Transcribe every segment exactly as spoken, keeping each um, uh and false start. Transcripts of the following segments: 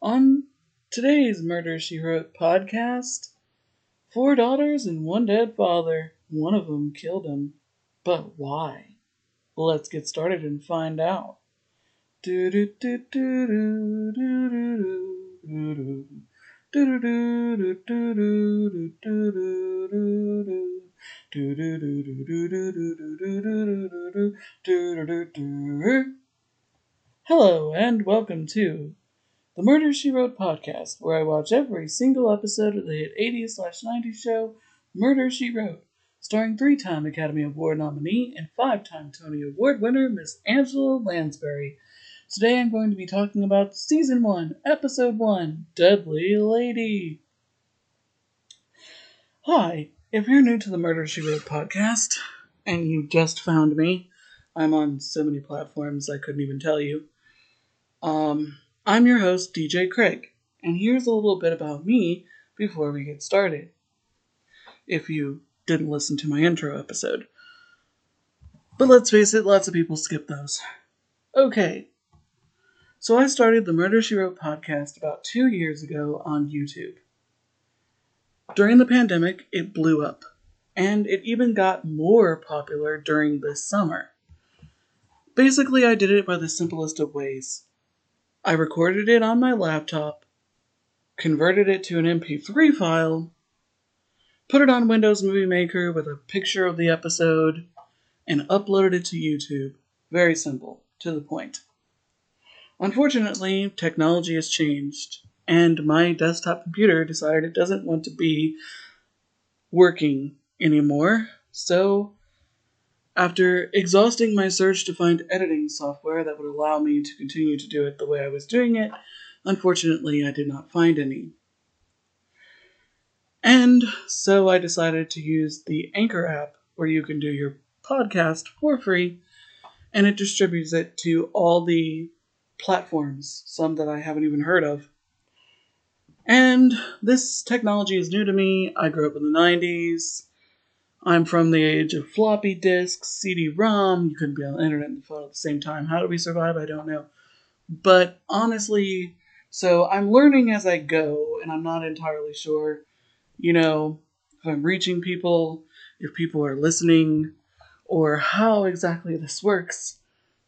On today's Murder, She Wrote podcast, four daughters and one dead father. One of them killed him. But why? Let's get started and find out. Do do do do do do do do do do do do do do do do do do. Hello and welcome to The Murder, She Wrote podcast, where I watch every single episode of the hit eighties slash nineties show, Murder, She Wrote, starring three-time Academy Award nominee and five-time Tony Award winner, Miss Angela Lansbury. Today I'm going to be talking about Season one, Episode one, Deadly Lady. Hi, if you're new to the Murder, She Wrote podcast, and you just found me, I'm on so many platforms I couldn't even tell you. Um... I'm your host, D J Craig, and here's a little bit about me before we get started, if you didn't listen to my intro episode. But let's face it, lots of people skip those. Okay, so I started the Murder, She Wrote podcast about two years ago on YouTube. During the pandemic, it blew up, and it even got more popular during this summer. Basically, I did it by the simplest of ways. I recorded it on my laptop, converted it to an M P three file, put it on Windows Movie Maker with a picture of the episode, and uploaded it to YouTube. Very simple, to the point. Unfortunately, technology has changed, and my desktop computer decided it doesn't want to be working anymore, so after exhausting my search to find editing software that would allow me to continue to do it the way I was doing it, unfortunately, I did not find any. And so I decided to use the Anchor app, where you can do your podcast for free, and it distributes it to all the platforms, some that I haven't even heard of. And this technology is new to me. I grew up in the nineties. I'm from the age of floppy disks, C D ROM, you couldn't be on the internet and the phone at the same time. How did we survive? I don't know. But honestly, so I'm learning as I go, and I'm not entirely sure, you know, if I'm reaching people, if people are listening, or how exactly this works.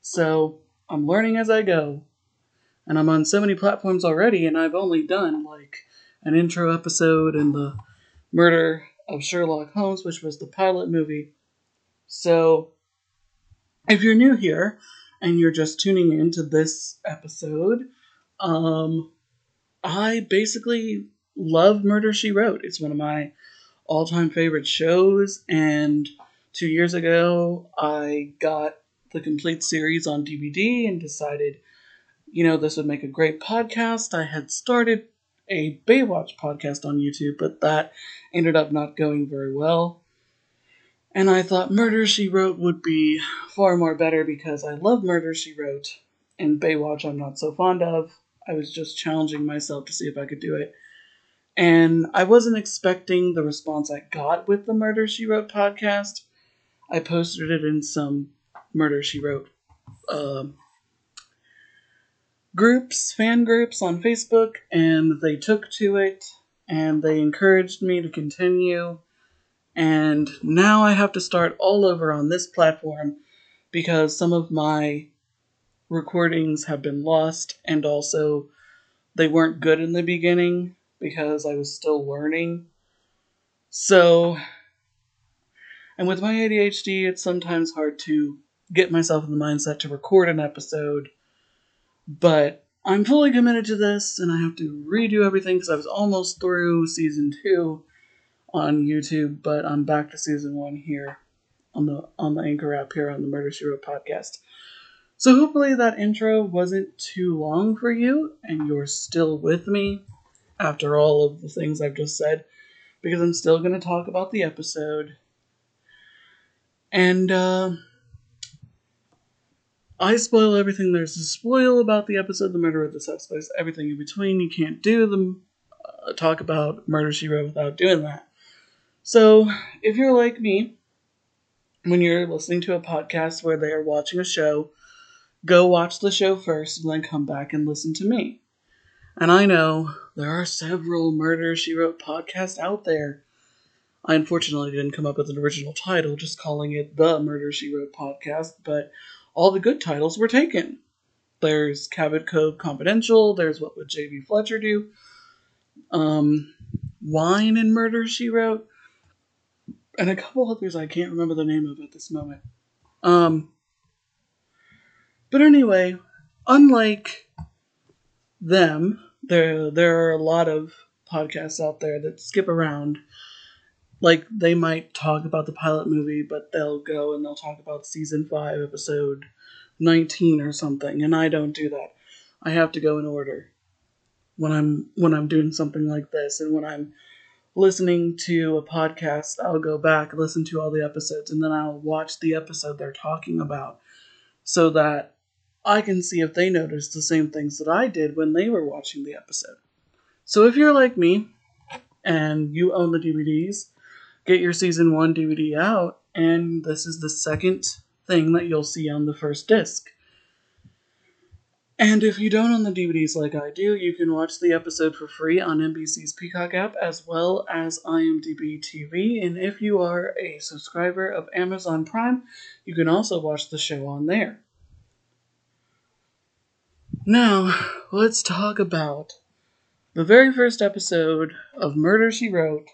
So I'm learning as I go, and I'm on so many platforms already, and I've only done, like, an intro episode and the Murder of Sherlock Holmes, which was the pilot movie. So, if you're new here and you're just tuning in to this episode, um, I basically love Murder, She Wrote. It's one of my all-time favorite shows, and two years ago I got the complete series on D V D and decided, you know, this would make a great podcast. I had started a Baywatch podcast on YouTube, but that ended up not going very well. And I thought Murder, She Wrote would be far more better because I love Murder, She Wrote, and Baywatch I'm not so fond of. I was just challenging myself to see if I could do it. And I wasn't expecting the response I got with the Murder, She Wrote podcast. I posted it in some Murder, She Wrote uh, groups, fan groups on Facebook, and they took to it, and they encouraged me to continue, and now I have to start all over on this platform because some of my recordings have been lost, and also they weren't good in the beginning because I was still learning. So, and with my A D H D, it's sometimes hard to get myself in the mindset to record an episode. But I'm fully committed to this, and I have to redo everything because I was almost through season two on YouTube, but I'm back to season one here on the on the Anchor app here on the Murder, She Wrote podcast. So hopefully that intro wasn't too long for you, and you're still with me after all of the things I've just said, because I'm still going to talk about the episode. And, uh... I spoil everything there's to spoil about the episode, the murder of the sexplace, everything in between. You can't do them, uh, talk about Murder, She Wrote without doing that. So, if you're like me, when you're listening to a podcast where they are watching a show, go watch the show first and then come back and listen to me. And I know there are several Murder, She Wrote podcasts out there. I unfortunately didn't come up with an original title, just calling it The Murder, She Wrote podcast, but all the good titles were taken. There's Cabot Cove Confidential, there's What Would J B Fletcher Do, um, Wine and Murder, She Wrote, and a couple others I can't remember the name of at this moment. Um, but anyway, unlike them, there there are a lot of podcasts out there that skip around. Like, they might talk about the pilot movie, but they'll go and they'll talk about season five, episode nineteen or something. And I don't do that. I have to go in order when I'm when I'm doing something like this. And when I'm listening to a podcast, I'll go back, listen to all the episodes, and then I'll watch the episode they're talking about so that I can see if they noticed the same things that I did when they were watching the episode. So if you're like me and you own the D V Ds, get your season one D V D out, and this is the second thing that you'll see on the first disc. And if you don't own the D V Ds like I do, you can watch the episode for free on N B C's Peacock app as well as IMDb T V. And if you are a subscriber of Amazon Prime, you can also watch the show on there. Now, let's talk about the very first episode of Murder, She Wrote,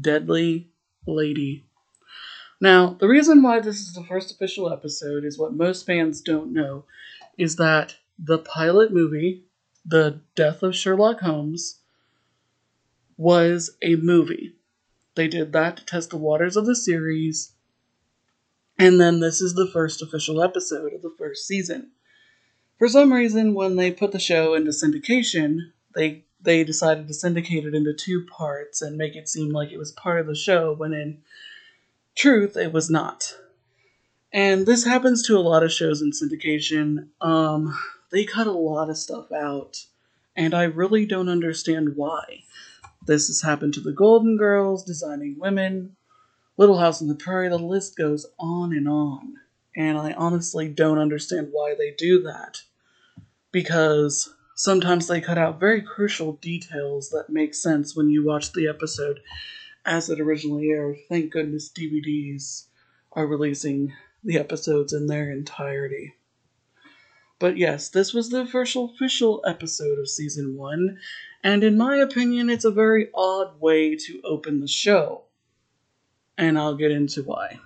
Deadly Lady. Now, the reason why this is the first official episode is what most fans don't know, is that the pilot movie, The Death of Sherlock Holmes, was a movie. They did that to test the waters of the series, and then this is the first official episode of the first season. For some reason, when they put the show into syndication, they They decided to syndicate it into two parts and make it seem like it was part of the show, when in truth, it was not. And this happens to a lot of shows in syndication. Um, they cut a lot of stuff out, and I really don't understand why. This has happened to the Golden Girls, Designing Women, Little House on the Prairie, the list goes on and on. And I honestly don't understand why they do that, because sometimes they cut out very crucial details that make sense when you watch the episode as it originally aired. Thank goodness D V Ds are releasing the episodes in their entirety. But yes, this was the first official episode of season one, and in my opinion, it's a very odd way to open the show. And I'll get into why.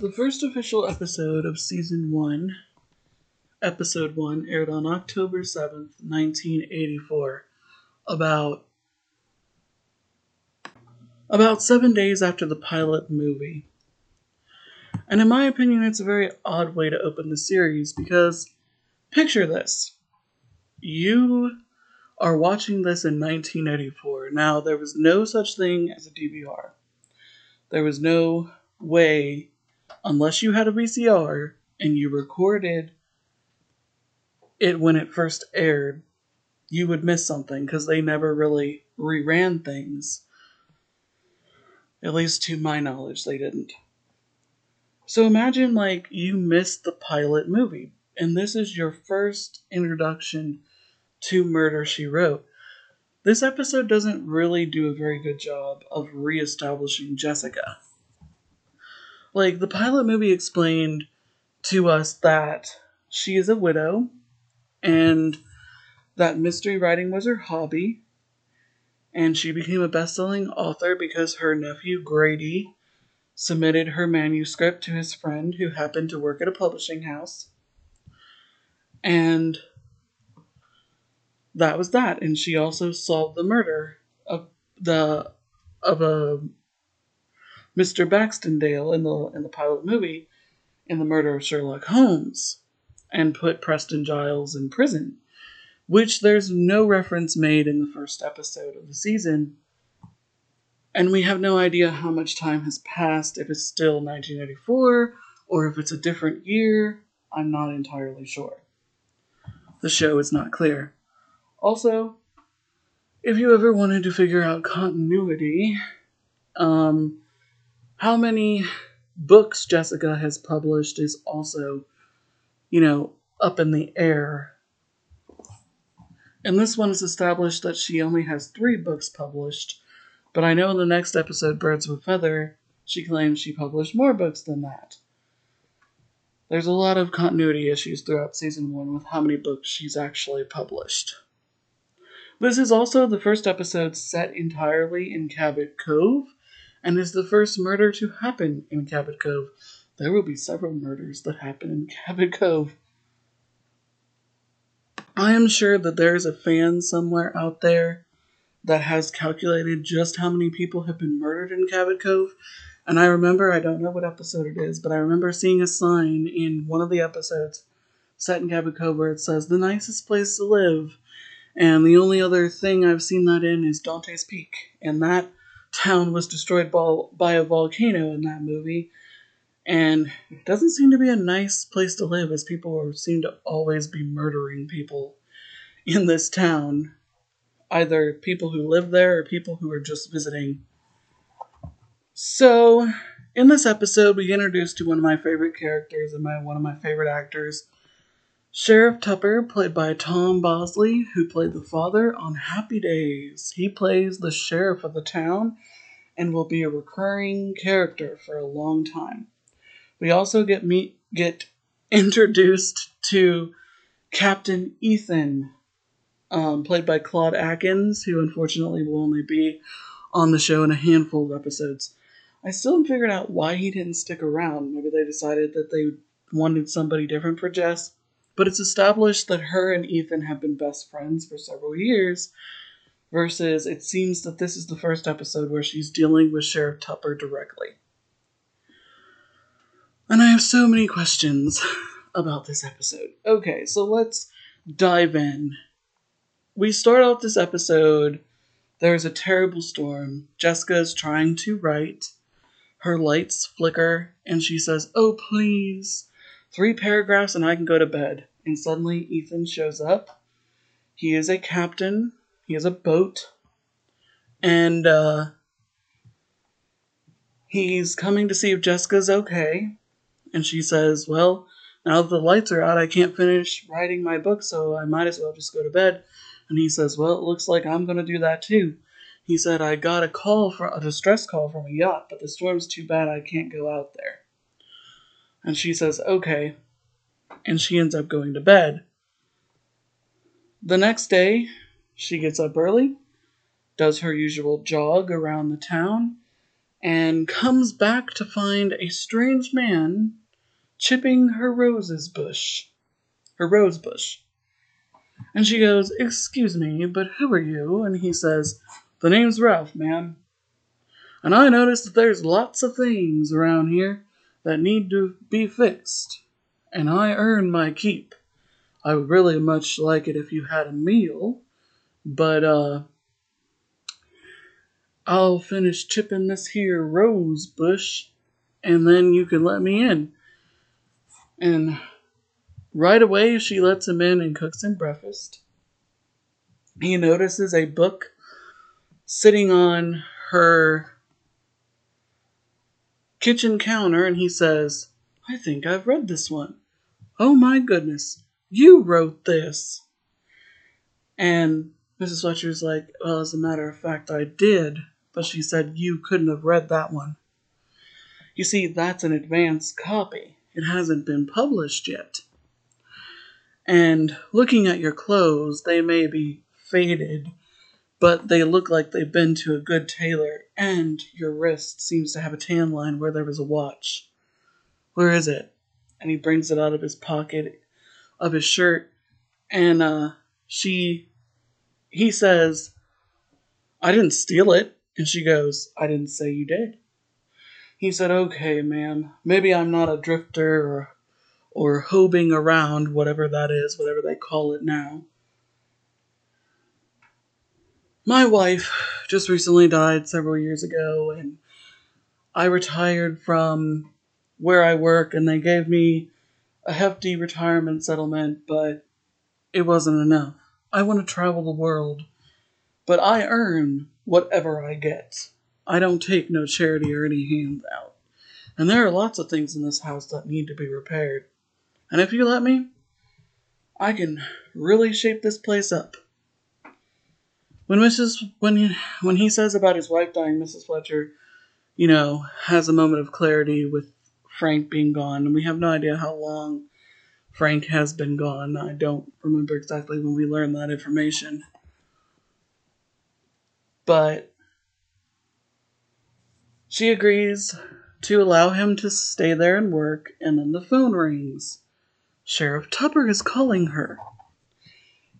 The first official episode of Season one, Episode one, aired on October seventh, nineteen eighty-four, about, about seven days after the pilot movie. And in my opinion, it's a very odd way to open the series, because picture this. You are watching this in nineteen eighty-four. Now, there was no such thing as a D V R. There was no way, unless you had a V C R and you recorded it when it first aired, you would miss something, because they never really reran things. At least to my knowledge, they didn't. So imagine, like, you missed the pilot movie, and this is your first introduction to Murder, She Wrote. This episode doesn't really do a very good job of reestablishing Jessica. Like, the pilot movie explained to us that she is a widow and that mystery writing was her hobby, and she became a best-selling author because her nephew Grady submitted her manuscript to his friend who happened to work at a publishing house. And that was that. And she also solved the murder of the of a Mister Baxtendale in the in the pilot movie, in The Murder of Sherlock Holmes, and put Preston Giles in prison, which there's no reference made in the first episode of the season, and we have no idea how much time has passed, if it's still nineteen eighty-four, or if it's a different year. I'm not entirely sure. The show is not clear. Also, if you ever wanted to figure out continuity, um... how many books Jessica has published is also, you know, up in the air. In this one, it's established that she only has three books published, but I know in the next episode, Birds of a Feather, she claims she published more books than that. There's a lot of continuity issues throughout season one with how many books she's actually published. This is also the first episode set entirely in Cabot Cove, and is the first murder to happen in Cabot Cove. There will be several murders that happen in Cabot Cove. I am sure that there is a fan somewhere out there that has calculated just how many people have been murdered in Cabot Cove. And I remember, I don't know what episode it is, but I remember seeing a sign in one of the episodes set in Cabot Cove where it says, the nicest place to live. And the only other thing I've seen that in is Dante's Peak. And that town was destroyed by a volcano in that movie. And it doesn't seem to be a nice place to live, as people seem to always be murdering people in this town. Either people who live there or people who are just visiting. So, in this episode, we get introduced to one of my favorite characters and my one of my favorite actors. Sheriff Tupper, played by Tom Bosley, who played the father on Happy Days. He plays the sheriff of the town and will be a recurring character for a long time. We also get meet, get introduced to Captain Ethan, um, played by Claude Atkins, who unfortunately will only be on the show in a handful of episodes. I still haven't figured out why he didn't stick around. Maybe they decided that they wanted somebody different for Jess, but it's established that her and Ethan have been best friends for several years, versus it seems that this is the first episode where she's dealing with Sheriff Tupper directly. And I have so many questions about this episode. Okay, so let's dive in. We start out this episode, there's a terrible storm. Jessica is trying to write. Her lights flicker, and she says, oh, please, three paragraphs and I can go to bed. And suddenly Ethan shows up. He is a captain. He has a boat. And uh, he's coming to see if Jessica's okay. And she says, well, now that the lights are out, I can't finish writing my book, so I might as well just go to bed. And he says, well, it looks like I'm going to do that too. He said, I got a call for a distress call from a yacht, but the storm's too bad I can't go out there. And she says, okay. And she ends up going to bed. The next day, she gets up early, does her usual jog around the town, and comes back to find a strange man chipping her roses bush, her rose bush. And she goes, excuse me, but who are you? And he says, the name's Ralph, ma'am. And I noticed that there's lots of things around here that need to be fixed, and I earn my keep. I would really much like it if you had a meal, but, uh, I'll finish chipping this here rose bush, and then you can let me in. And right away, she lets him in and cooks him breakfast. He notices a book sitting on her kitchen counter, and he says, I think I've read this one. Oh my goodness, you wrote this. And Missus Fletcher's like, well, as a matter of fact, I did. But she said, you couldn't have read that one. You see, that's an advanced copy. It hasn't been published yet. And looking at your clothes, they may be faded, but they look like they've been to a good tailor, and your wrist seems to have a tan line where there was a watch. Where is it? And he brings it out of his pocket of his shirt, and uh, she, he says, I didn't steal it. And she goes, I didn't say you did. He said, okay, ma'am, maybe I'm not a drifter or or hobing around, whatever that is, whatever they call it now. My wife just recently died several years ago, and I retired from where I work, and they gave me a hefty retirement settlement, but it wasn't enough. I want to travel the world, but I earn whatever I get. I don't take no charity or any handout. And there are lots of things in this house that need to be repaired. And if you let me, I can really shape this place up. When Missus when he, when he says about his wife dying, Missus Fletcher, you know, has a moment of clarity with Frank being gone, and we have no idea how long Frank has been gone. I don't remember exactly when we learned that information. But she agrees to allow him to stay there and work, and then the phone rings. Sheriff Tupper is calling her.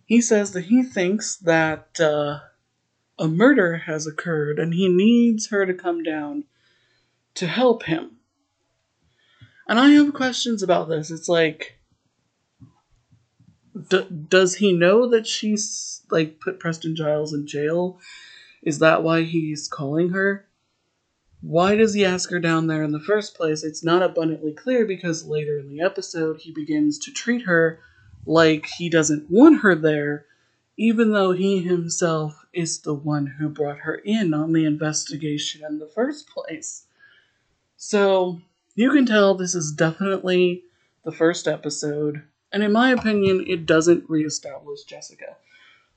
He says that he thinks that uh, a murder has occurred and he needs her to come down to help him. And I have questions about this. It's like, d- does he know that she's, like, put Preston Giles in jail? Is that why he's calling her? Why does he ask her down there in the first place? It's not abundantly clear because later in the episode he begins to treat her like he doesn't want her there, even though he himself is the one who brought her in on the investigation in the first place. So you can tell this is definitely the first episode, and in my opinion, it doesn't reestablish Jessica.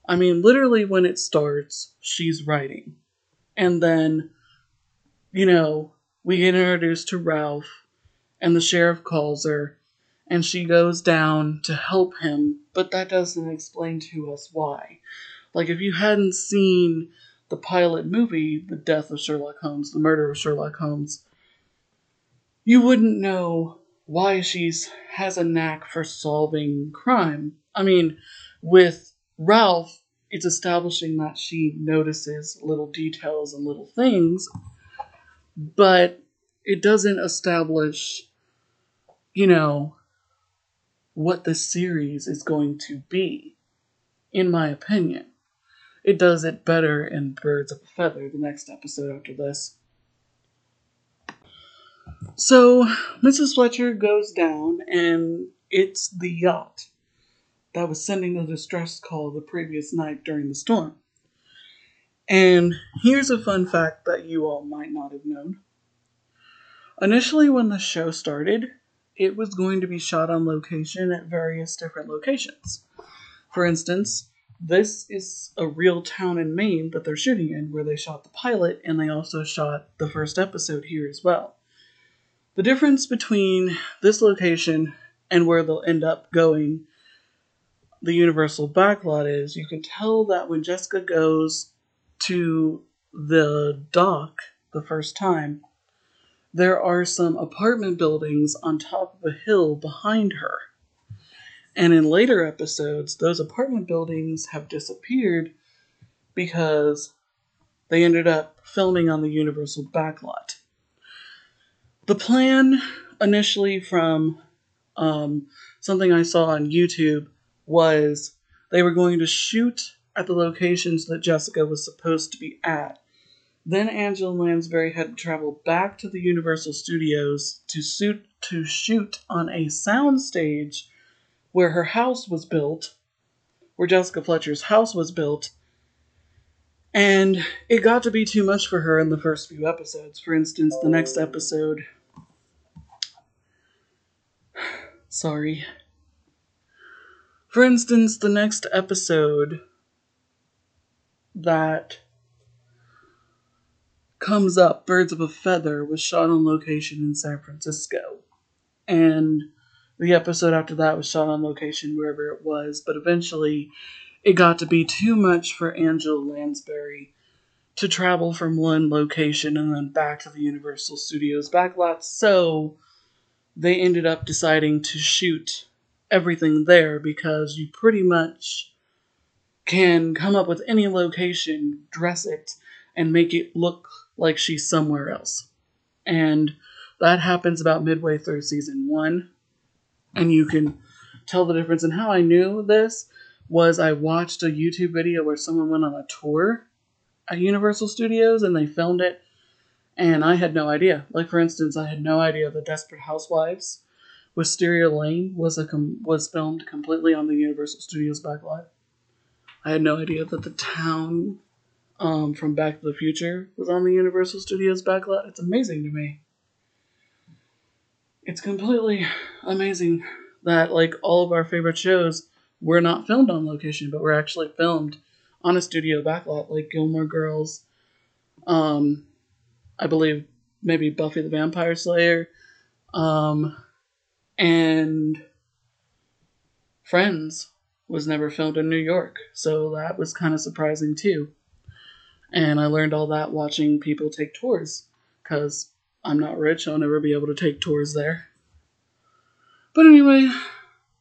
I mean, literally when it starts, she's writing. And then, you know, we get introduced to Ralph, and the sheriff calls her, and she goes down to help him, but that doesn't explain to us why. Like, if you hadn't seen the pilot movie, The Death of Sherlock Holmes, The Murder of Sherlock Holmes, you wouldn't know why she has a knack for solving crime. I mean, with Ralph, it's establishing that she notices little details and little things, but it doesn't establish, you know, what the series is going to be, in my opinion. It does it better in Birds of a Feather, the next episode after this. So, Missus Fletcher goes down, and it's the yacht that was sending the distress call the previous night during the storm. And here's a fun fact that you all might not have known. Initially, when the show started, it was going to be shot on location at various different locations. For instance, this is a real town in Maine that they're shooting in, where they shot the pilot, and they also shot the first episode here as well. The difference between this location and where they'll end up going, the Universal backlot, is you can tell that when Jessica goes to the dock the first time, there are some apartment buildings on top of a hill behind her. And in later episodes, those apartment buildings have disappeared because they ended up filming on the Universal backlot. The plan initially from um, something I saw on YouTube was they were going to shoot at the locations that Jessica was supposed to be at. Then Angela Lansbury had to travel back to the Universal Studios to, suit, to shoot on a soundstage where her house was built, where Jessica Fletcher's house was built, and it got to be too much for her in the first few episodes. For instance, the next episode... Sorry. For instance, the next episode that comes up, Birds of a Feather, was shot on location in San Francisco. And the episode after that was shot on location wherever it was, but eventually it got to be too much for Angela Lansbury to travel from one location and then back to the Universal Studios backlot, so they ended up deciding to shoot everything there, because you pretty much can come up with any location, dress it, and make it look like she's somewhere else. And that happens about midway through season one. And you can tell the difference. And how I knew this was I watched a YouTube video where someone went on a tour at Universal Studios and they filmed it. And I had no idea. Like, for instance, I had no idea the Desperate Housewives, Wisteria Lane, was a com- was filmed completely on the Universal Studios backlot. I had no idea that the town Um, from Back to the Future was on the Universal Studios backlot. It's amazing to me. It's completely amazing that, like, all of our favorite shows were not filmed on location, but were actually filmed on a studio backlot, like Gilmore Girls. Um, I believe maybe Buffy the Vampire Slayer, um, and Friends was never filmed in New York, so that was kind of surprising too. And I learned all that watching people take tours, because I'm not rich, I'll never be able to take tours there. But anyway,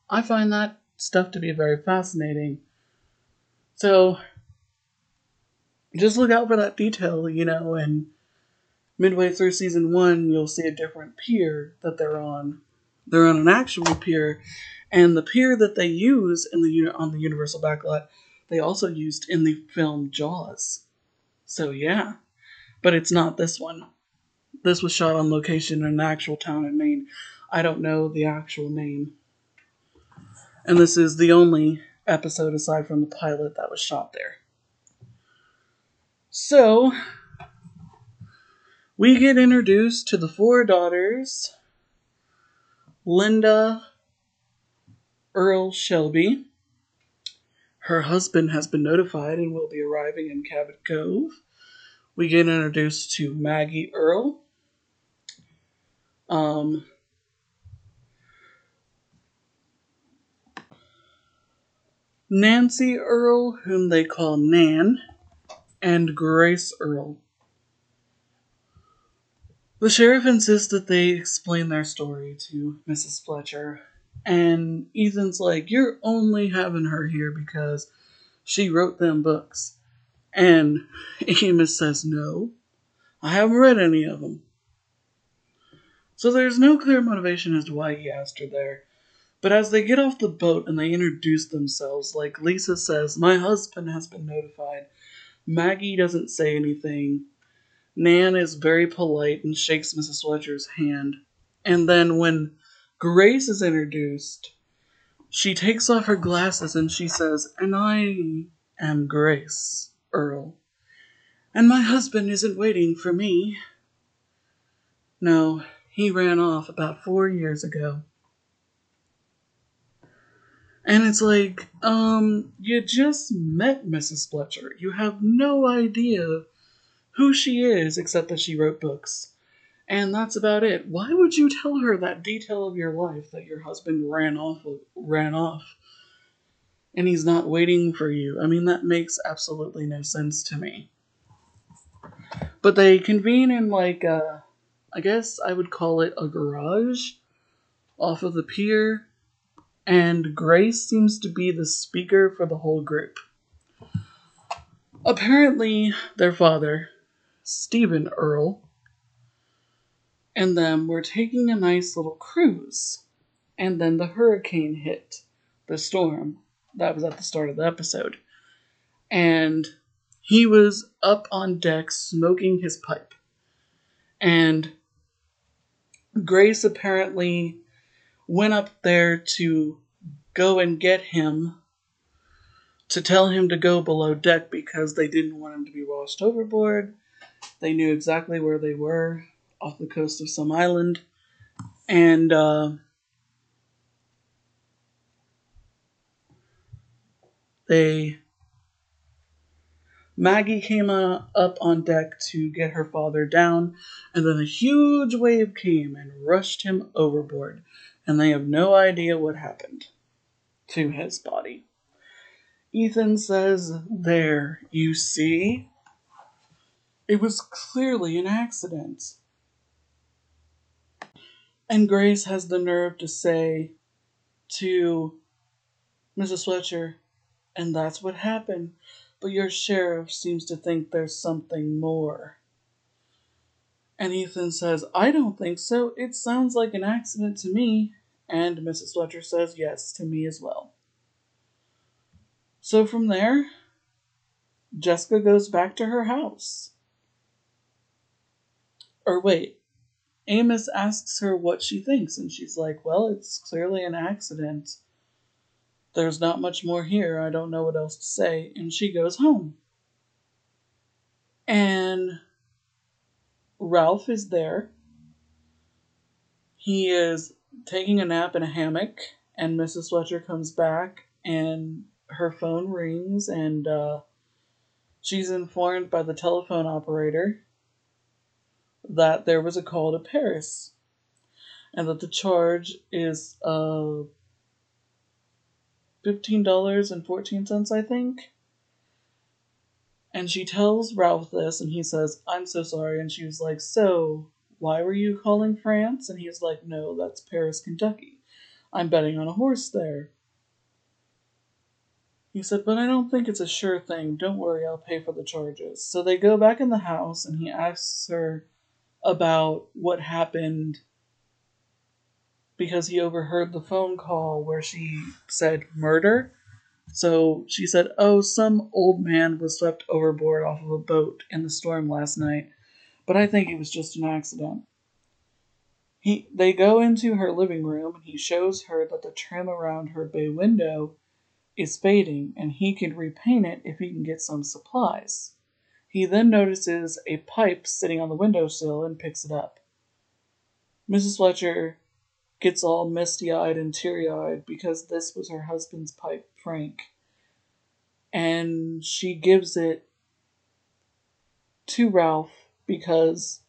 I find that stuff to be very fascinating. So just look out for that detail, you know, and midway through season one, you'll see a different pier that they're on. They're on an actual pier, and the pier that they use in the on the Universal backlot, they also used in the film Jaws. So yeah, but it's not this one. This was shot on location in an actual town in Maine. I don't know the actual name. And this is the only episode aside from the pilot that was shot there. So we get introduced to the four daughters, Linda Earl Shelby. Her husband has been notified and will be arriving in Cabot Cove. We get introduced to Maggie Earl. Um, Nancy Earl, whom they call Nan, and Grace Earl. The sheriff insists that they explain their story to Missus Fletcher, and Ethan's like, you're only having her here because she wrote them books. And Amos says, no, I haven't read any of them. So there's no clear motivation as to why he asked her there. But as they get off the boat and they introduce themselves, like Lisa says, my husband has been notified. Maggie doesn't say anything. Nan is very polite and shakes Missus Fletcher's hand. And then when Grace is introduced, she takes off her glasses and she says, and I am Grace Earl. And my husband isn't waiting for me. No, he ran off about four years ago. And it's like, um, you just met Missus Fletcher. You have no idea who she is, except that she wrote books. And that's about it. Why would you tell her that detail of your life, that your husband ran off, ran off, and he's not waiting for you? I mean, that makes absolutely no sense to me. But they convene in, like, a, I guess I would call it a garage off of the pier. And Grace seems to be the speaker for the whole group. Apparently, their father, Stephen Earl, and them were taking a nice little cruise. And then the hurricane hit, the storm. That was at the start of the episode. And he was up on deck smoking his pipe. And Grace apparently went up there to go and get him, to tell him to go below deck because they didn't want him to be washed overboard. They knew exactly where they were, off the coast of some island. And uh, they... Maggie came uh, up on deck to get her father down, and then a huge wave came and rushed him overboard. And they have no idea what happened to his body. Ethan says, there, you see? It was clearly an accident. And Grace has the nerve to say to Missus Fletcher, and that's what happened, but your sheriff seems to think there's something more. And Ethan says, I don't think so. It sounds like an accident to me. And Missus Fletcher says, yes, to me as well. So from there, Jessica goes back to her house. Or wait, Amos asks her what she thinks. And she's like, well, it's clearly an accident. There's not much more here. I don't know what else to say. And she goes home. And Ralph is there. He is taking a nap in a hammock, and Missus Fletcher comes back and her phone rings, and uh, she's informed by the telephone operator that there was a call to Paris, and that the charge is uh, fifteen dollars and fourteen cents, I think. And she tells Ralph this, and he says, "I'm so sorry." And she was like, "So, why were you calling France?" And he's like, "No, that's Paris, Kentucky. I'm betting on a horse there." He said, "But I don't think it's a sure thing. Don't worry, I'll pay for the charges." So they go back in the house, and he asks her about what happened because he overheard the phone call where she said murder. So she said, "Oh, some old man was swept overboard off of a boat in the storm last night, but I think it was just an accident." He, they go into her living room, and he shows her that the trim around her bay window is fading, and he can repaint it if he can get some supplies. He then notices a pipe sitting on the windowsill and picks it up. Missus Fletcher gets all misty-eyed and teary-eyed because this was her husband's pipe, Frank. And she gives it to Ralph because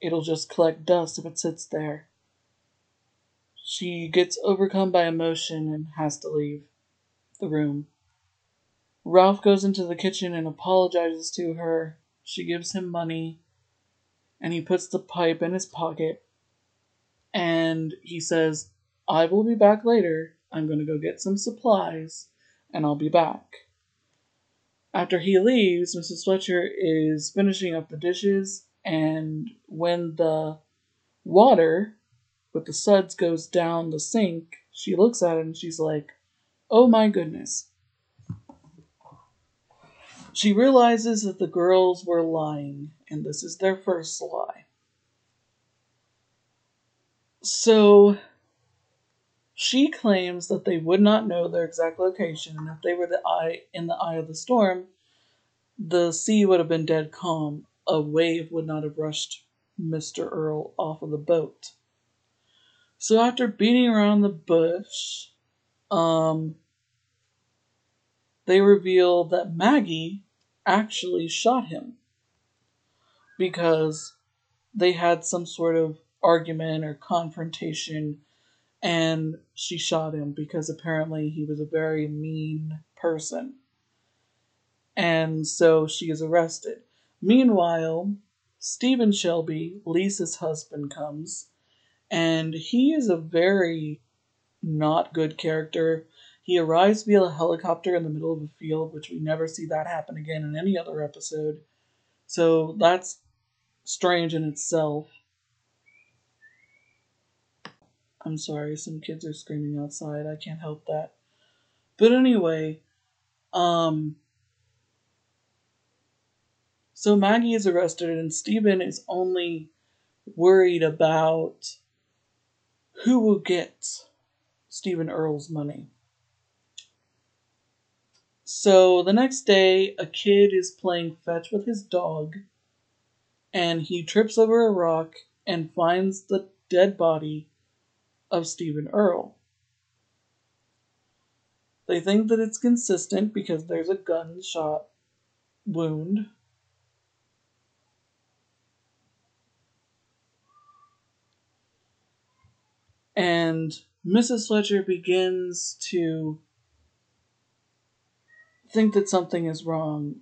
it'll just collect dust if it sits there. She gets overcome by emotion and has to leave the room. Ralph goes into the kitchen and apologizes to her. She gives him money, and he puts the pipe in his pocket. And he says, "I will be back later. I'm going to go get some supplies, and I'll be back." After he leaves, Missus Fletcher is finishing up the dishes, and when the water with the suds goes down the sink, she looks at it and she's like, "Oh my goodness." She realizes that the girls were lying, and this is their first lie. So she claims that they would not know their exact location, and if they were the eye in the eye of the storm, the sea would have been dead calm. A wave would not have rushed Mister Earl off of the boat. So after beating around the bush, um, they reveal that Maggie actually shot him because they had some sort of argument or confrontation, and she shot him because apparently he was a very mean person. And so she is arrested. Meanwhile, Stephen Shelby, Lisa's husband, comes, and he is a very not good character. He arrives via a helicopter in the middle of a field, which we never see that happen again in any other episode. So that's strange in itself. I'm sorry, some kids are screaming outside. I can't help that. But anyway, um, so Maggie is arrested, and Stephen is only worried about who will get Stephen Earle's money. So the next day, a kid is playing fetch with his dog, and he trips over a rock and finds the dead body of Stephen Earle. They think that it's consistent because there's a gunshot wound. And Missus Fletcher begins to think that something is wrong.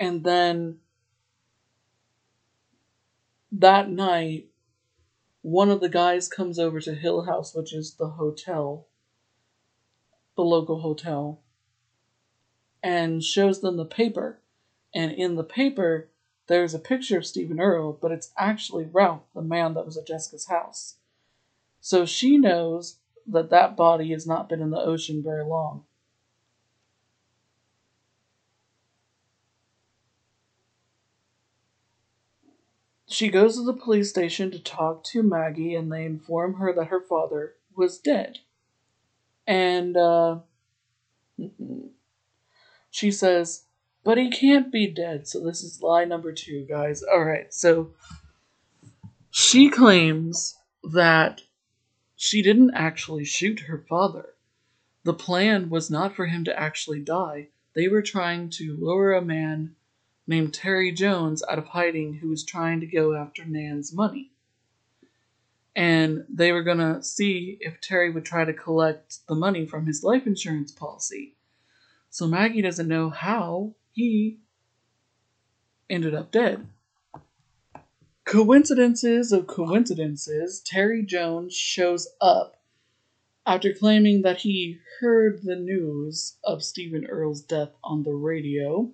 And then that night, one of the guys comes over to Hill House, which is the hotel, the local hotel, and shows them the paper. And in the paper, there's a picture of Stephen Earle, but it's actually Ralph, the man that was at Jessica's house. So she knows that that body has not been in the ocean very long. She goes to the police station to talk to Maggie, and they inform her that her father was dead. And uh, she says, "But he can't be dead." So this is lie number two, guys. All right, so she claims that she didn't actually shoot her father, The plan was not for him to actually die. They were trying to lure a man named Terry Jones out of hiding who was trying to go after Nan's money. And they were going to see if Terry would try to collect the money from his life insurance policy. So Maggie doesn't know how he ended up dead. Coincidences of coincidences, Terry Jones shows up after claiming that he heard the news of Stephen Earle's death on the radio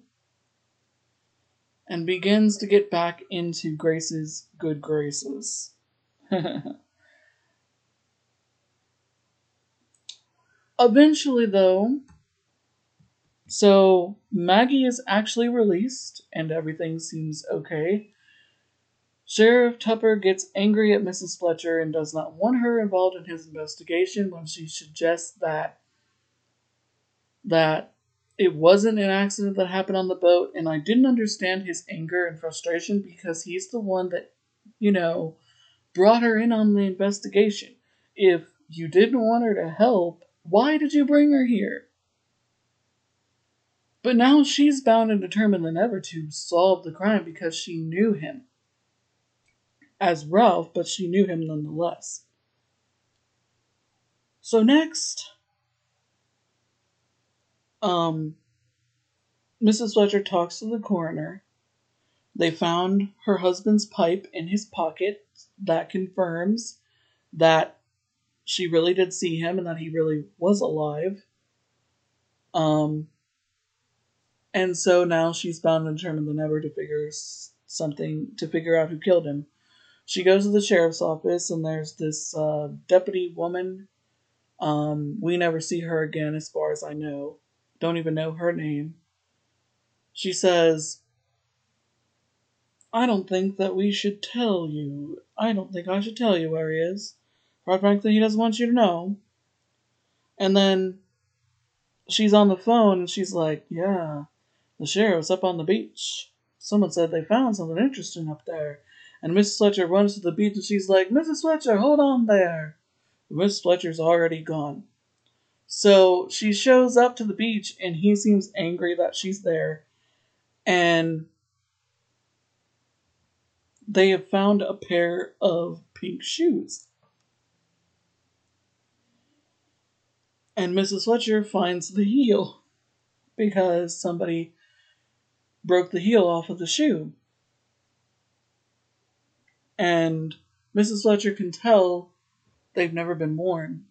and begins to get back into Grace's good graces. Eventually, though, so Maggie is actually released and everything seems okay. Sheriff Tupper gets angry at Missus Fletcher and does not want her involved in his investigation when she suggests that that it wasn't an accident that happened on the boat, and I didn't understand his anger and frustration because he's the one that, you know, brought her in on the investigation. If you didn't want her to help, why did you bring her here? But now she's bound and determined than ever to solve the crime because she knew him. As Ralph, but she knew him nonetheless. So next, um, Missus Fletcher talks to the coroner. They found her husband's pipe in his pocket. That confirms that she really did see him and that he really was alive. Um, and so now she's bound and determined than ever to figure something, to figure out who killed him. She goes to the sheriff's office and there's this uh, deputy woman. Um, we never see her again as far as I know. Don't even know her name. She says, I don't think that we should tell you. I don't think I should tell you where he is. Quite frankly, he doesn't want you to know. And then she's on the phone and she's like, yeah, the sheriff's up on the beach. Someone said they found something interesting up there. And Missus Fletcher runs to the beach and she's like, Missus Fletcher, hold on there. Missus Fletcher's already gone. So she shows up to the beach and he seems angry that she's there. And they have found a pair of pink shoes. And Missus Fletcher finds the heel because somebody broke the heel off of the shoe. And Missus Fletcher can tell they've never been worn.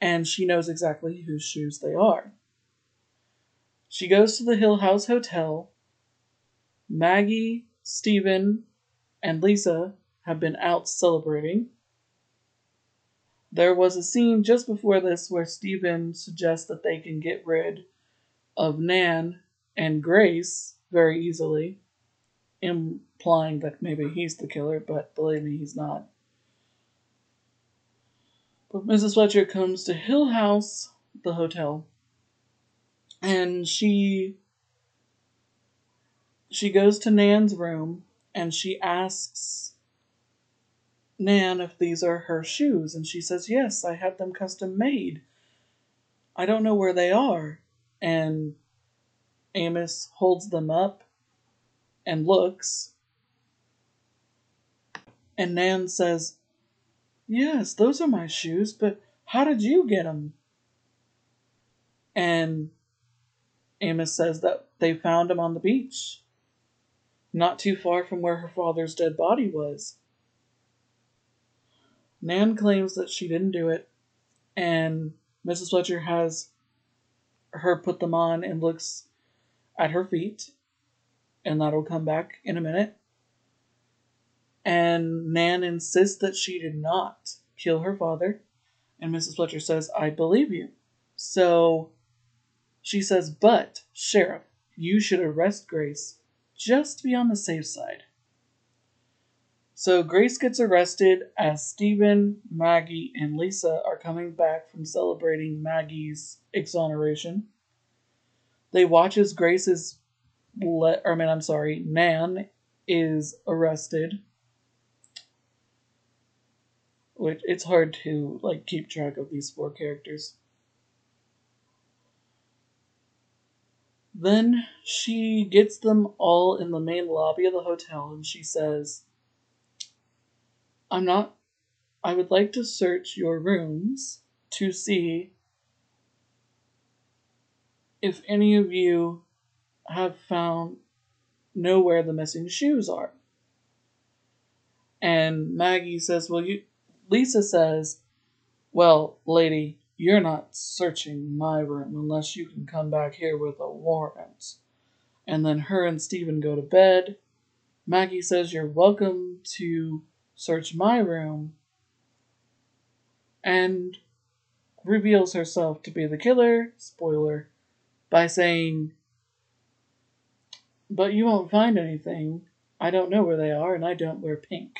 And she knows exactly whose shoes they are. She goes to the Hill House Hotel. Maggie, Stephen, and Lisa have been out celebrating. There was a scene just before this where Stephen suggests that they can get rid of Nan and Grace very easily, implying that maybe he's the killer, but believe me, he's not. But Missus Fletcher comes to Hill House, the hotel, and she she goes to Nan's room. And she asks Nan if these are her shoes. And she says, yes, I had them custom made. I don't know where they are. And Amos holds them up and looks. And Nan says, yes, those are my shoes, but how did you get them? And Amos says that they found them on the beach, not too far from where her father's dead body was. Nan claims that she didn't do it, and Missus Fletcher has her put them on and looks at her feet, and that'll come back in a minute. And Nan insists that she did not kill her father, and Missus Fletcher says, I believe you. So she says, but, Sheriff, you should arrest Grace, just to be on the safe side. So Grace gets arrested as Stephen, Maggie, and Lisa are coming back from celebrating Maggie's exoneration. They watch as Grace is, le- or I mean, I'm sorry, Nan is arrested. Which it's hard to like keep track of these four characters. Then she gets them all in the main lobby of the hotel and she says, I'm not, I would like to search your rooms to see if any of you have found, know where the missing shoes are. And Maggie says, well, you, Lisa says, well, lady, you're not searching my room unless you can come back here with a warrant. And then her and Stephen go to bed. Maggie says, you're welcome to search my room. And reveals herself to be the killer, spoiler, by saying, but you won't find anything. I don't know where they are, and I don't wear pink.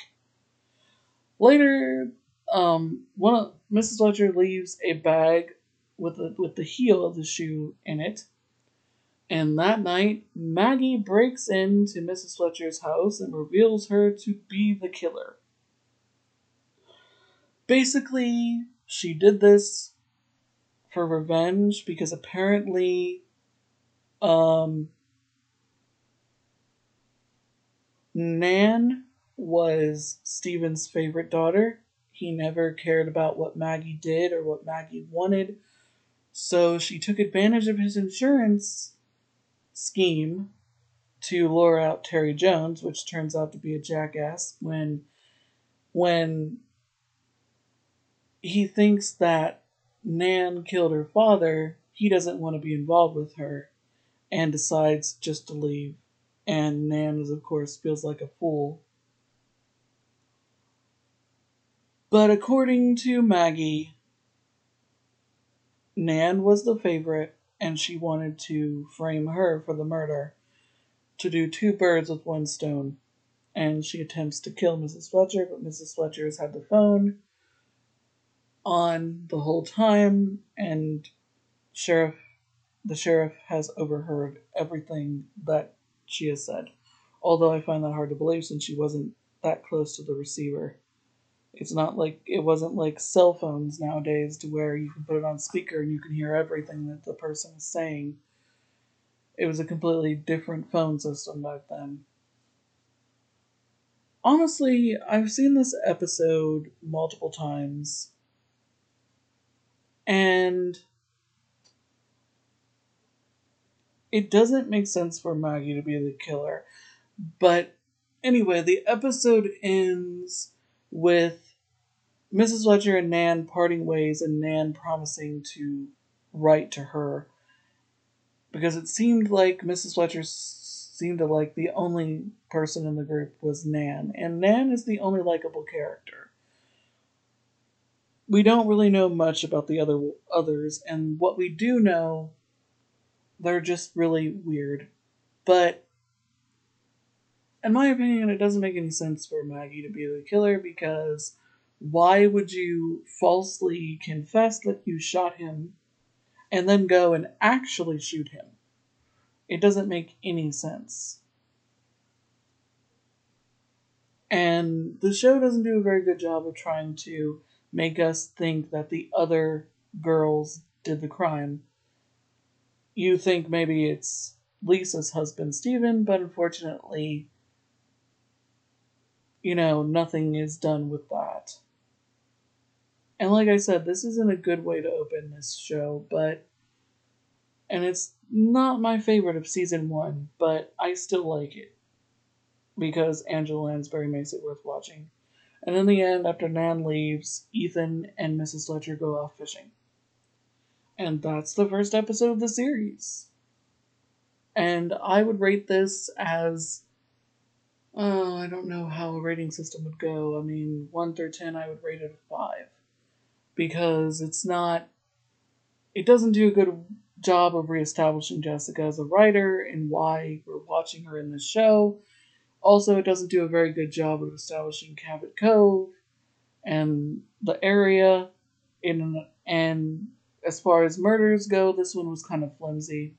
Later, um, one of, Missus Fletcher leaves a bag with the, with the heel of the shoe in it. And that night, Maggie breaks into Missus Fletcher's house and reveals her to be the killer. Basically, she did this for revenge because apparently, um... Nan was Stephen's favorite daughter. He never cared about what Maggie did or what Maggie wanted. So she took advantage of his insurance scheme to lure out Terry Jones, which turns out to be a jackass when, when he thinks that Nan killed her father. He doesn't want to be involved with her and decides just to leave. And Nan is, of course, feels like a fool. But according to Maggie, Nan was the favorite, and she wanted to frame her for the murder, to do two birds with one stone. And she attempts to kill Missus Fletcher, but Missus Fletcher has had the phone on the whole time, and sheriff, the sheriff has overheard everything that she has said, although I find that hard to believe since she wasn't that close to the receiver. It's not like, it wasn't like cell phones nowadays to where you can put it on speaker and you can hear everything that the person is saying. It was a completely different phone system back then. Honestly, I've seen this episode multiple times, and it doesn't make sense for Maggie to be the killer. But anyway, the episode ends with Missus Fletcher and Nan parting ways and Nan promising to write to her. Because it seemed like Missus Fletcher seemed to like the only person in the group was Nan. And Nan is the only likable character. We don't really know much about the other others. And what we do know, they're just really weird. But in my opinion, it doesn't make any sense for Maggie to be the killer because why would you falsely confess that you shot him and then go and actually shoot him? It doesn't make any sense. And the show doesn't do a very good job of trying to make us think that the other girls did the crime. You think maybe it's Lisa's husband, Stephen, but unfortunately, you know, nothing is done with that. And like I said, this isn't a good way to open this show, but, and it's not my favorite of season one, but I still like it because Angela Lansbury makes it worth watching. And in the end, after Nan leaves, Ethan and Missus Fletcher go off fishing. And that's the first episode of the series. And I would rate this as, oh, I don't know how a rating system would go. I mean, one through ten, I would rate it a five. Because it's not, it doesn't do a good job of reestablishing Jessica as a writer and why we're watching her in this show. Also, it doesn't do a very good job of establishing Cabot Cove and the area in and as far as murders go, this one was kind of flimsy.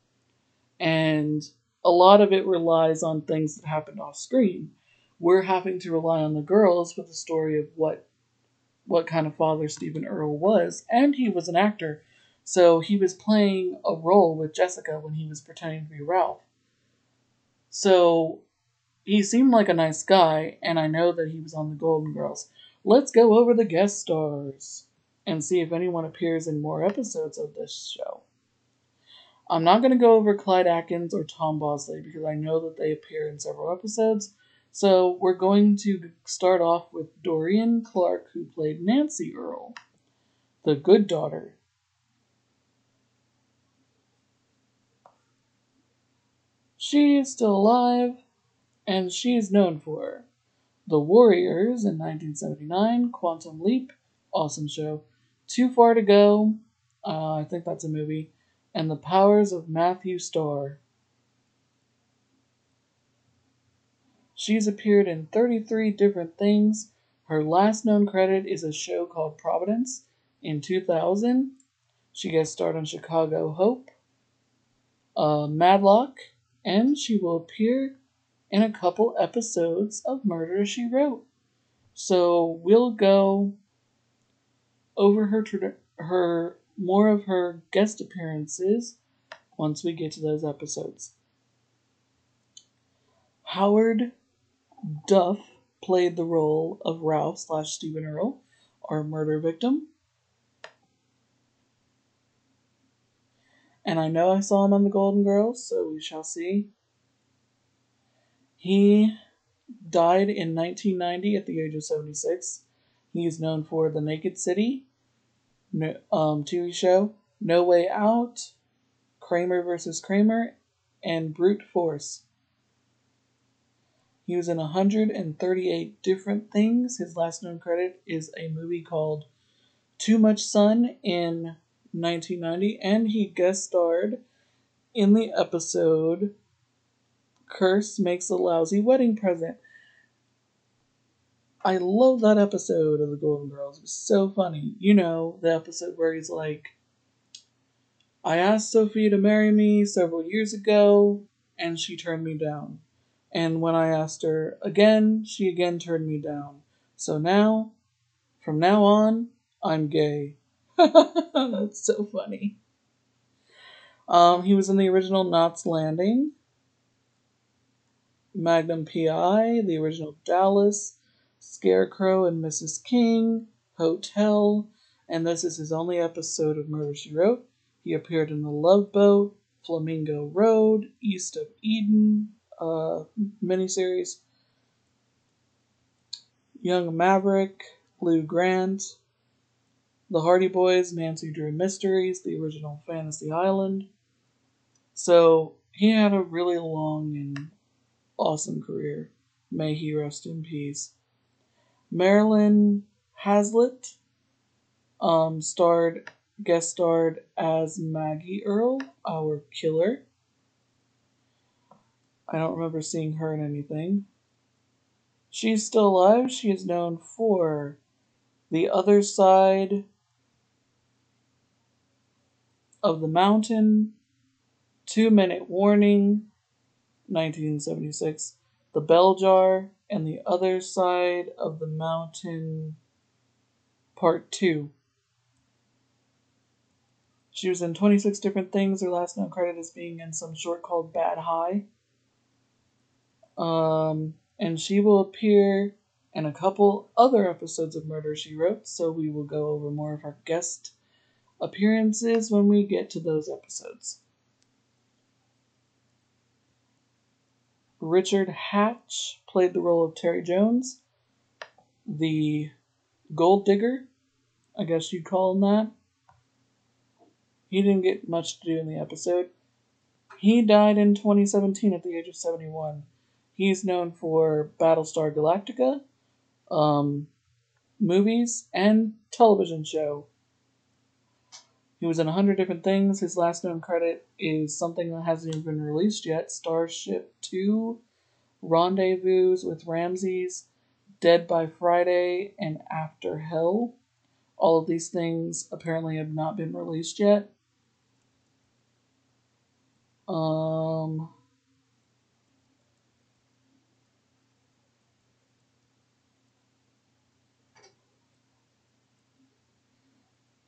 And a lot of it relies on things that happened off screen. We're having to rely on the girls for the story of what what kind of father Stephen Earle was. And he was an actor. So he was playing a role with Jessica when he was pretending to be Ralph. So he seemed like a nice guy, and I know that he was on the Golden Girls. Let's go over the guest stars and see if anyone appears in more episodes of this show. I'm not going to go over Claude Atkins or Tom Bosley because I know that they appear in several episodes. So we're going to start off with Dorian Clark, who played Nancy Earle, the good daughter. She is still alive, and she is known for The Warriors in nineteen seventy-nine, Quantum Leap, awesome show, Too Far to Go, uh, I think that's a movie, and The Powers of Matthew Starr. She's appeared in thirty-three different things. Her last known credit is a show called Providence in two thousand. She guest starred on Chicago Hope, uh, Madlock, and she will appear in a couple episodes of Murder, She Wrote. So we'll go over her her more of her guest appearances once we get to those episodes. Howard Duff played the role of Ralph slash Stephen Earle, our murder victim. And I know I saw him on the Golden Girls, so we shall see. He died in nineteen ninety at the age of seventy-six. He is known for The Naked City, um, T V show, No Way Out, Kramer versus. Kramer, and Brute Force. He was in one hundred thirty-eight different things. His last known credit is a movie called Too Much Sun in nineteen ninety, and he guest starred in the episode Curse Makes a Lousy Wedding Present. I love that episode of the Golden Girls. It was so funny. You know, the episode where he's like, I asked Sophie to marry me several years ago, and she turned me down. And when I asked her again, she again turned me down. So now, from now on, I'm gay. That's so funny. Um, he was in the original Knots Landing, Magnum P I, the original Dallas, Scarecrow and Missus King, Hotel, and this is his only episode of Murder, She Wrote. He appeared in The Love Boat, Flamingo Road, East of Eden, Uh, miniseries, Young Maverick, Lou Grant, The Hardy Boys, Nancy Drew Mysteries, the original Fantasy Island. So he had a really long and awesome career. May he rest in peace. Marilyn Haslett um, starred, guest starred as Maggie Earle, our killer. I don't remember seeing her in anything. She's still alive. She is known for The Other Side of the Mountain, Two Minute Warning, nineteen seventy-six, The Bell Jar, and The Other Side of the Mountain, Part two. She was in twenty-six different things. Her last known credit is being in some short called Bad High. Um, and she will appear in a couple other episodes of Murder, She Wrote, so we will go over more of our guest appearances when we get to those episodes. Richard Hatch played the role of Terry Jones, the gold digger, I guess you'd call him that. He didn't get much to do in the episode. He died in twenty seventeen at the age of seventy-one. He's known for Battlestar Galactica, um, movies, and television show. He was in one hundred different things. His last known credit is something that hasn't even been released yet, Starship two, Rendezvous with Ramses, Dead by Friday, and After Hell. All of these things apparently have not been released yet. Um...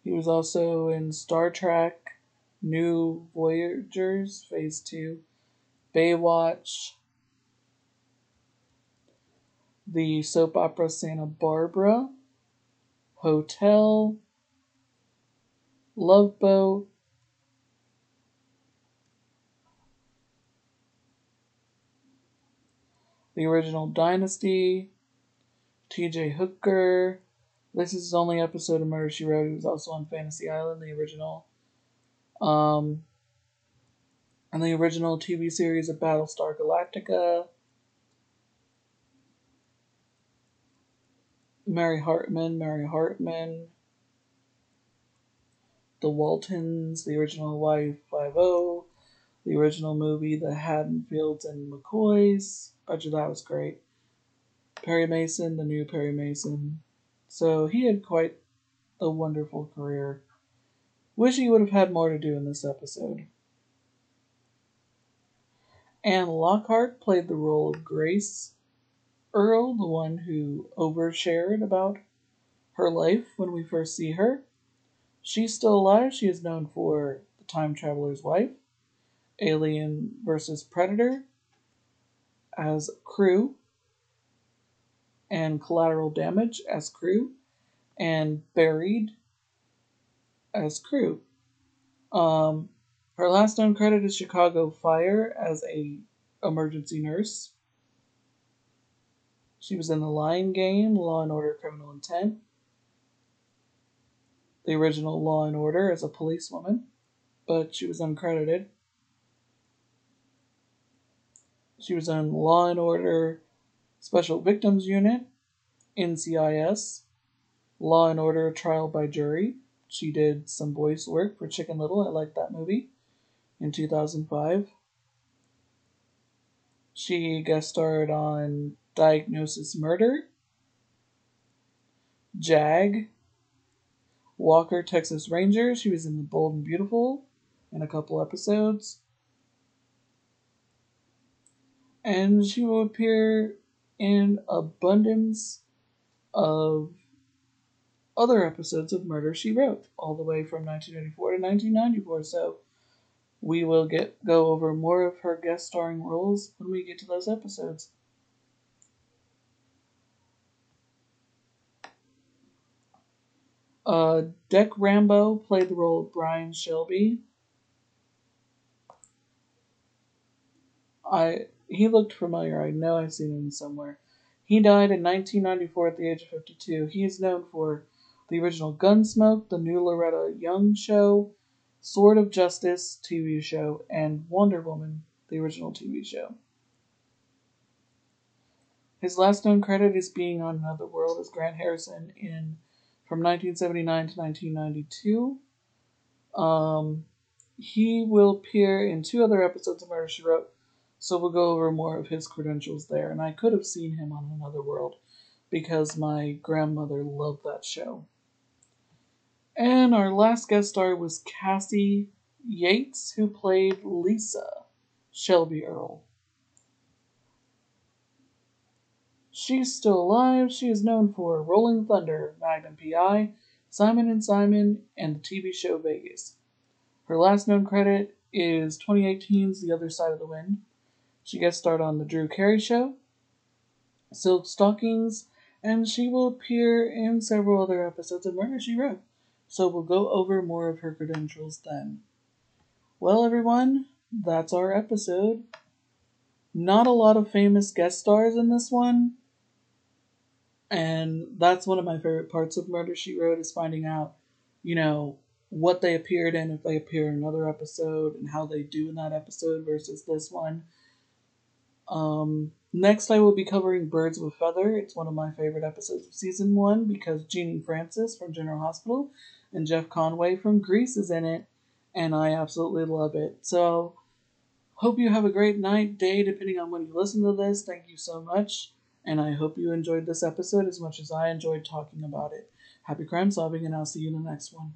He was also in Star Trek, New Voyagers, Phase two, Baywatch, the soap opera Santa Barbara, Hotel, Love Boat, the original Dynasty, T J Hooker. This is his only episode of Murder, She Wrote. He was also on Fantasy Island, the original. Um, and the original T V series of Battlestar Galactica. Mary Hartman, Mary Hartman. The Waltons, the original Y five O. The original movie, The Haddonfields and McCoys. I bet you that was great. Perry Mason, the new Perry Mason. So he had quite a wonderful career. Wish he would have had more to do in this episode. Anne Lockhart played the role of Grace Earle, the one who overshared about her life when we first see her. She's still alive. She is known for The Time Traveler's Wife, Alien versus Predator, as Crew, and Collateral Damage as Crew, and Buried as Crew. Um, her last known credit is Chicago Fire as a emergency nurse. She was in The Lion Game, Law and Order Criminal Intent, the original Law and Order, as a policewoman, but she was uncredited. She was on Law and Order Special Victims Unit, N C I S, Law and Order Trial by Jury. She did some voice work for Chicken Little. I liked that movie in two thousand five. She guest starred on Diagnosis Murder, JAG, Walker, Texas Ranger. She was in The Bold and Beautiful in a couple episodes. And she will appear in abundance of other episodes of Murder, She Wrote, all the way from nineteen eighty-four to nineteen ninety-four. So we will get go over more of her guest starring roles when we get to those episodes. Uh, Dec Rambo played the role of Brian Shelby. I... He looked familiar. I know I've seen him somewhere. He died in nineteen ninety-four at the age of fifty-two. He is known for the original Gunsmoke, the new Loretta Young show, Sword of Justice T V show, and Wonder Woman, the original T V show. His last known credit is being on Another World as Grant Harrison in from nineteen seventy-nine to nineteen ninety-two. Um, he will appear in two other episodes of Murder, She Wrote. So we'll go over more of his credentials there. And I could have seen him on Another World because my grandmother loved that show. And our last guest star was Cassie Yates, who played Lisa Shelby Earle. She's still alive. She is known for Rolling Thunder, Magnum P I, Simon and Simon, and the T V show Vegas. Her last known credit is twenty eighteen's The Other Side of the Wind. She guest starred on The Drew Carey Show, Silk Stockings, and she will appear in several other episodes of Murder, She Wrote. So we'll go over more of her credentials then. Well, everyone, that's our episode. Not a lot of famous guest stars in this one. And that's one of my favorite parts of Murder, She Wrote, is finding out, you know, what they appeared in, if they appear in another episode, and how they do in that episode versus this one. Um, next I will be covering Birds of a Feather. It's one of my favorite episodes of season one because Jeannie Francis from General Hospital and Jeff Conway from Grease is in it, and I absolutely love it. So hope you have a great night, day, depending on when you listen to this. Thank you so much, and I hope you enjoyed this episode as much as I enjoyed talking about it. Happy crime solving, and I'll see you in the next one.